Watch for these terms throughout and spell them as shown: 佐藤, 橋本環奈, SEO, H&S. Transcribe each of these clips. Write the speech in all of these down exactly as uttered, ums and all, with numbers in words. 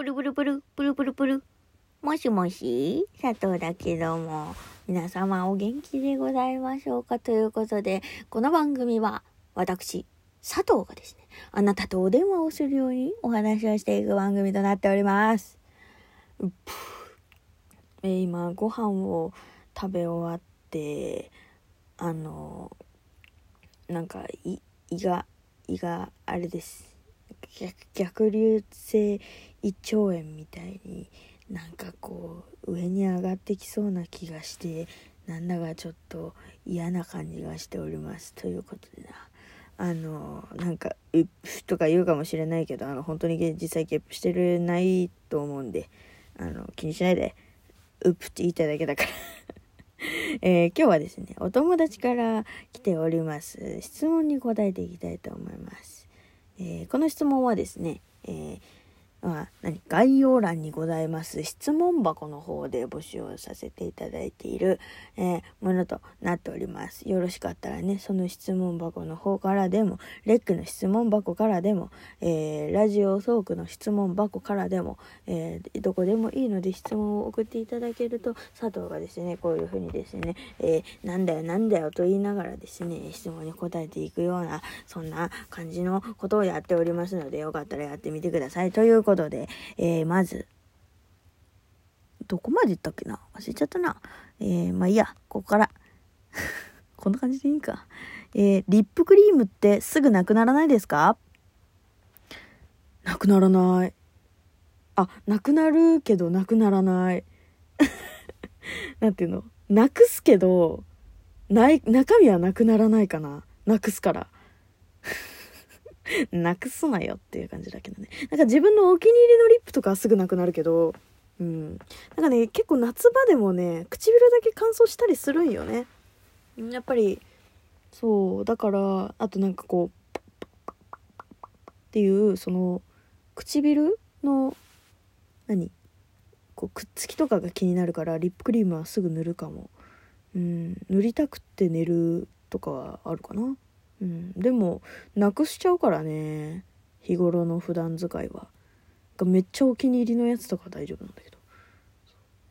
プルプルプルプルプルプル。もしもし、佐藤だけども、皆様お元気でございましょうかということで、この番組は私佐藤がですね、あなたとお電話をするようにお話をしていく番組となっております。えー、今ご飯を食べ終わって、あのなんかい胃が胃があれです。逆, 逆流性胃腸炎みたいに。なんかこう上に上がってきそうな気がしてなんだかちょっと嫌な感じがしておりますということでな、あのなんかうっぷとか言うかもしれないけど、あの本当に実際ゲップしてるないと思うんで、あの気にしないでうっぷって言いたいだけだから、えー、今日はですねお友達から来ております質問に答えていきたいと思います。えー、この質問はですね、えーあ何概要欄にございます質問箱の方で募集をさせていただいている、えー、ものとなっております。よろしかったらね、その質問箱の方からでも、レックの質問箱からでも、えー、ラジオトークの質問箱からでも、えー、どこでもいいので質問を送っていただけると、佐藤がですねこういうふうにですね、えー、なんだよなんだよと言いながらですね質問に答えていくような、そんな感じのことをやっておりますので、よかったらやってみてくださいということでということで、えー、まずどこまで行ったっけな、忘れちゃったな、えー、まあいいや、ここからこんな感じでいいか、えー、リップクリームってすぐなくならないですか？なくならない、あ、なくなるけどなくならないなんていうの、なくすけどない中身はなくならないかな、なくすからなくすなよっていう感じだけどね。なんか自分のお気に入りのリップとかすぐなくなるけど、うん、なんかね結構夏場でもね唇だけ乾燥したりするんよね。やっぱりそうだから、あとなんかこうっていうその唇の何こうくっつきとかが気になるから、リップクリームはすぐ塗るかも。うん、塗りたくて寝るとかはあるかな。うん、でもなくしちゃうからね、日頃の普段使いは。めっちゃお気に入りのやつとか大丈夫なんだけど、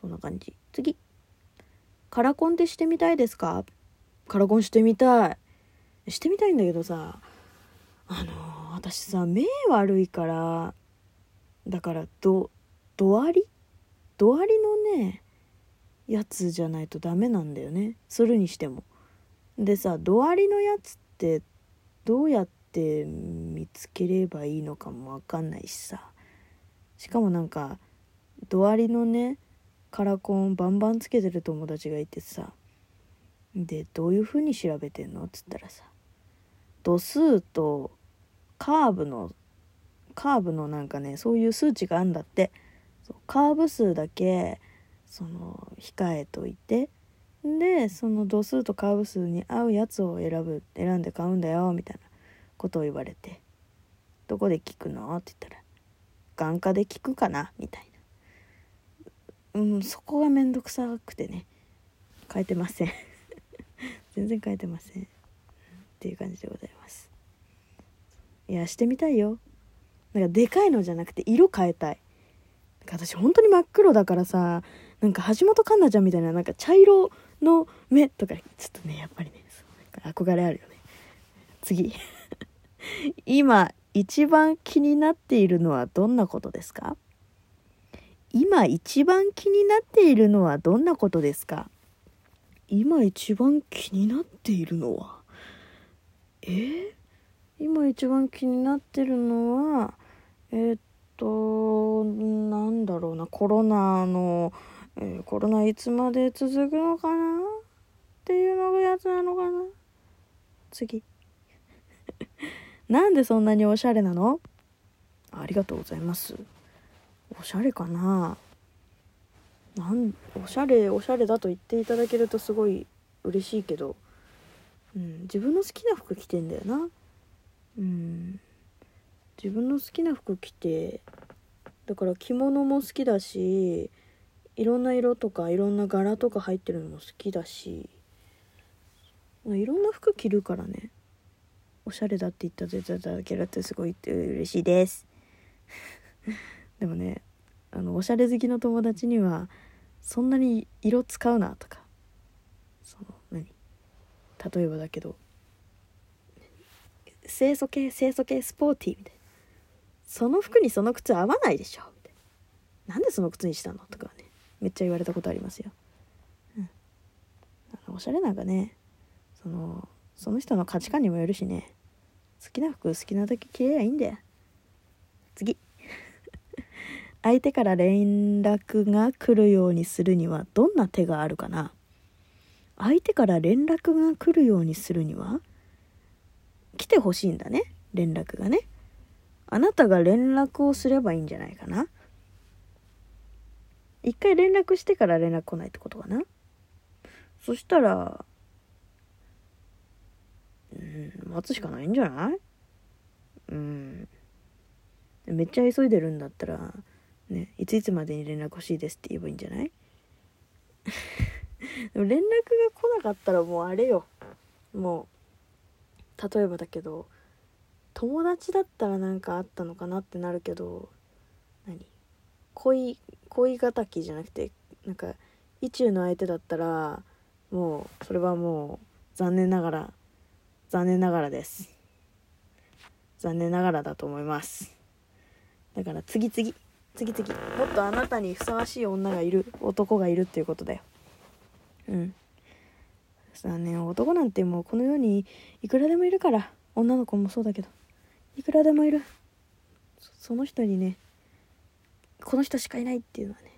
そんな感じ。次、カラコンってしてみたいですか？カラコンしてみたいしてみたいんだけどさ、あのー、私さ目悪いから、だからどドアリドアリのねやつじゃないとダメなんだよね、するにしても。でさ、ドアリのやつってでどうやって見つければいいのかもわかんないしさ、しかもなんかドアリのねカラコンバンバンつけてる友達がいてさ、でどういう風に調べてんのっつったらさ、度数とカーブのカーブのなんかねそういう数値があんだって。そうカーブ数だけその控えといて、でその度数とカーブ数に合うやつを選ぶ選んで買うんだよみたいなことを言われて、どこで聞くのって言ったら、眼科で聞くかなみたいな、うん、そこがめんどくさくてね変えてません全然変えてませんっていう感じでございます。いやしてみたいよ。なんかでかいのじゃなくて色変えたい。なんか私本当に真っ黒だからさ、なんか橋本環奈ちゃんみたいななんか茶色の目とかちょっとねやっぱりねなんか憧れあるよね。次今一番気になっているのはどんなことですか？今一番気になっているのはどんなことですか？今一番気になっているのはえー、今一番気になってるのはえー、っとなんだろうな、コロナのえー、コロナいつまで続くのかなっていうのがやつなのかな。次なんでそんなにおしゃれなの？ありがとうございます。おしゃれかな、なんおしゃれおしゃれだと言っていただけるとすごい嬉しいけど、うん、自分の好きな服着てんだよな。うん、自分の好きな服着て、だから着物も好きだし、いろんな色とかいろんな柄とか入ってるのも好きだし、いろんな服着るからね、おしゃれだって言っていただけるってすごい嬉しいですでもねおしゃれ好きの友達にはそんなに色使うなとか、その何例えばだけど清楚系清楚系スポーティーみたいな、その服にその靴合わないでしょみたいな、なんでその靴にしたのとかね、めっちゃ言われたことありますよ。うん、おしゃれなんかね、そのその人の価値観にもよるしね、好きな服好きなだけ着ればいいんだよ。次相手から連絡が来るようにするにはどんな手があるかな。相手から連絡が来るようにするには来てほしいんだね、連絡がね。あなたが連絡をすればいいんじゃないかな。一回連絡してから連絡来ないってことかな。そしたら、うん、待つしかないんじゃない？うん。めっちゃ急いでるんだったら、ね、いついつまでに連絡欲しいですって言えばいいんじゃない？でも連絡が来なかったらもうあれよ。もう、例えばだけど、友達だったらなんかあったのかなってなるけど、何？恋、恋敵じゃなくて、なんか、意中の相手だったら、もう、それはもう、残念ながら、残念ながらです。残念ながらだと思います。だから次々、次々、もっとあなたにふさわしい女がいる、男がいるっていうことだよ。うん。さね、男なんてもうこの世にいくらでもいるから、女の子もそうだけど、いくらでもいる。そ、その人にね、この人しかいないっていうのはね、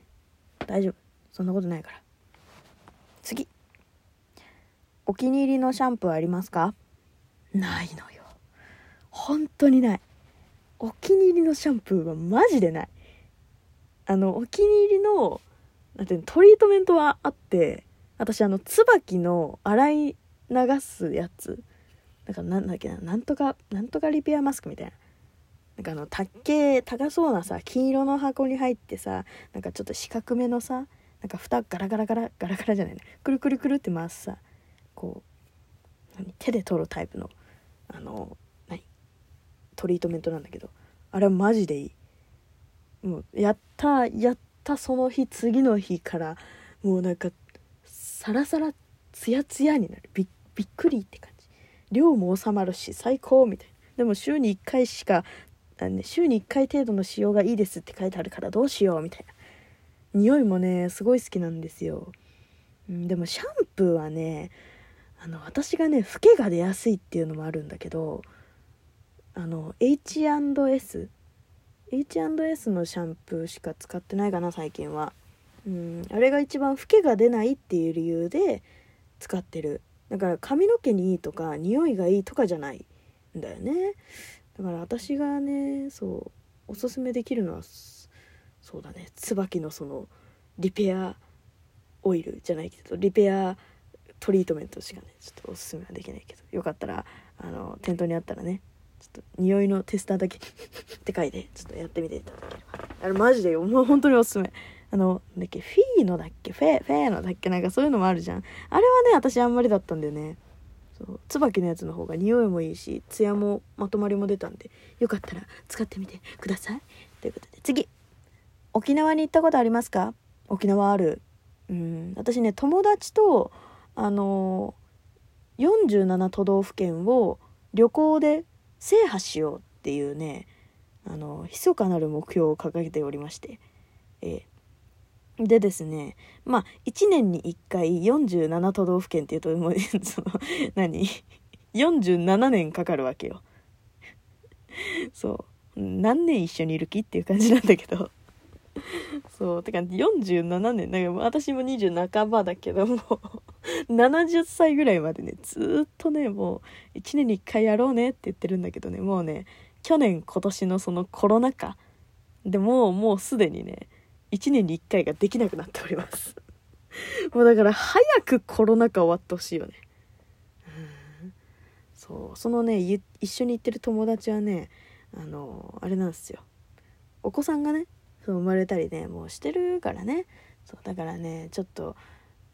大丈夫。そんなことないから。次。お気に入りのシャンプーありますか？ないのよ。本当にない。お気に入りのシャンプーはマジでない。あの、お気に入りの、なんていうの、トリートメントはあって、私あの、椿の洗い流すやつ。なんかなんだっけな、なんとか、なんとかリペアマスクみたいな。なんかあの、高、高そうなさ、金色の箱に入ってさ、なんかちょっと四角めのさ、なんか蓋ガラガラガラ、ガラガラじゃないね。くるくるくるって回すさ、こう、何、手で取るタイプの、あの、トリートメントなんだけど、あれはマジでいい。もうやったやったその日、次の日からもうなんかサラサラツヤツヤになる。 び, びっくりって感じ。量も収まるし最高みたいな。でも週にいっかいしか、あ、ね、週にいっかい程度の使用がいいですって書いてあるからどうしようみたいな。匂いもねすごい好きなんですよ。んでもシャンプーはね、あの私がねフケが出やすいっていうのもあるんだけど、あの エイチアンドエス エイチアンドエス のシャンプーしか使ってないかな最近は。うん、あれが一番フケが出ないっていう理由で使ってる。だから髪の毛にいいとか匂いがいいとかじゃないんだよね。だから私がね、そうおすすめできるのはそうだね、椿のそのリペアオイルじゃないけどリペアトリートメントしかねちょっとおすすめはできないけど、よかったらあの店頭にあったらね、ちょっと匂いのテスターだけって書いてちょっとやってみていただければ。あれマジでもう本当におすすめ。あのだっけフィーのだっけフェフェのだっけ、なんかそういうのもあるじゃん。あれはね私あんまりだったんだよね。そう椿のやつの方が匂いもいいしツヤもまとまりも出たんで、よかったら使ってみてくださいということで、次。沖縄に行ったことありますか？沖縄ある。うん、私ね友達とあのよんじゅうなな都道府県を旅行で制覇しようっていうね、あの密かなる目標を掲げておりまして、えー、でですね、まあいちねんにいっかいよんじゅうなな都道府県っていうともうその何よんじゅうななねんかかるわけよ。そう何年一緒にいる気っていう感じなんだけど、そうてかよんじゅうななねんだから私もにじゅう半ばだけどもななじゅっさいぐらいまでねずっとねもういちねんにいっかいやろうねって言ってるんだけどね、もうね去年今年のそのコロナ禍でもうもうすでにねいちねんにいっかいができなくなっております。もうだから早くコロナ禍終わってほしいよね。うん、そうそのね一緒に行ってる友達はね、あのあれなんですよ、お子さんがね生まれたりねもうしてるからね。そうだからねちょっと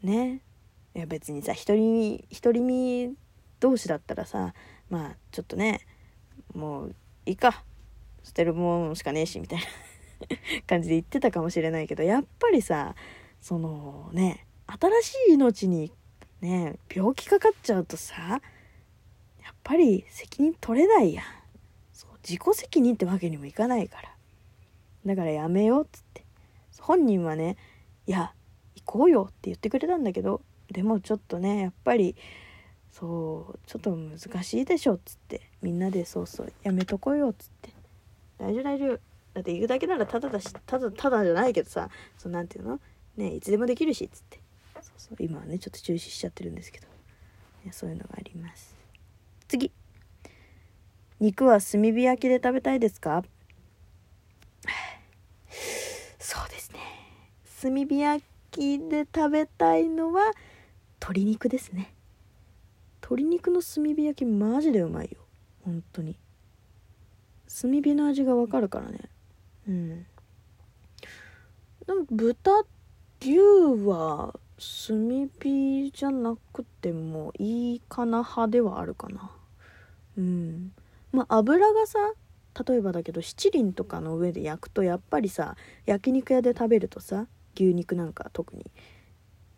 ね、いや別にさ一人身一人身同士だったらさ、まあちょっとねもういいか捨てるもんしかねえしみたい感じで言ってたかもしれないけど、やっぱりさ、そのね、新しい命にね、病気かかっちゃうとさ、やっぱり責任取れないやん。そう、自己責任ってわけにもいかないから、だからやめようっつって、本人はね、いや行こうよって言ってくれたんだけど、でもちょっとね、やっぱりそうちょっと難しいでしょっつって、みんなでそうそうやめとこうよっつって、大丈夫大丈夫、だって行くだけならただだし、ただただじゃないけどさ、そうなんていうのね、いつでもできるしっつって、そうそう今はねちょっと中止しちゃってるんですけど、ね、そういうのがあります。次、肉は炭火焼きで食べたいですか？そうですね、炭火焼きで食べたいのは鶏肉ですね。鶏肉の炭火焼きマジでうまいよ、本当に。炭火の味がわかるからね。うん。でも豚牛は炭火じゃなくてもいいかな派ではあるかな。うん。まあ油がさ、例えばだけど七輪とかの上で焼くと、やっぱりさ、焼肉屋で食べるとさ、牛肉なんか特に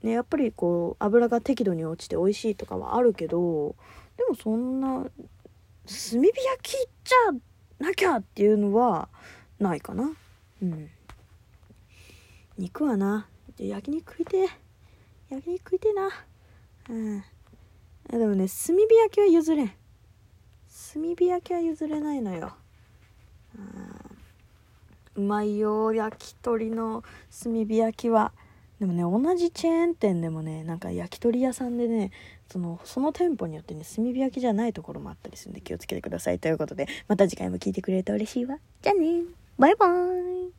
ね、やっぱりこう油が適度に落ちて美味しいとかはあるけど、でもそんな炭火焼きじゃなきゃっていうのはないかな。うん。肉はな、焼肉食いて、焼肉食いてな。うん。でもね、炭火焼きは譲れん。炭火焼きは譲れないのよ。うん、うまいよ、焼き鳥の炭火焼きは。でもね、同じチェーン店でもね、なんか焼き鳥屋さんでね、その、その店舗によってね、炭火焼きじゃないところもあったりするんで、気をつけてくださいということで、また次回も聞いてくれると嬉しいわ。じゃあね、バイバーイ。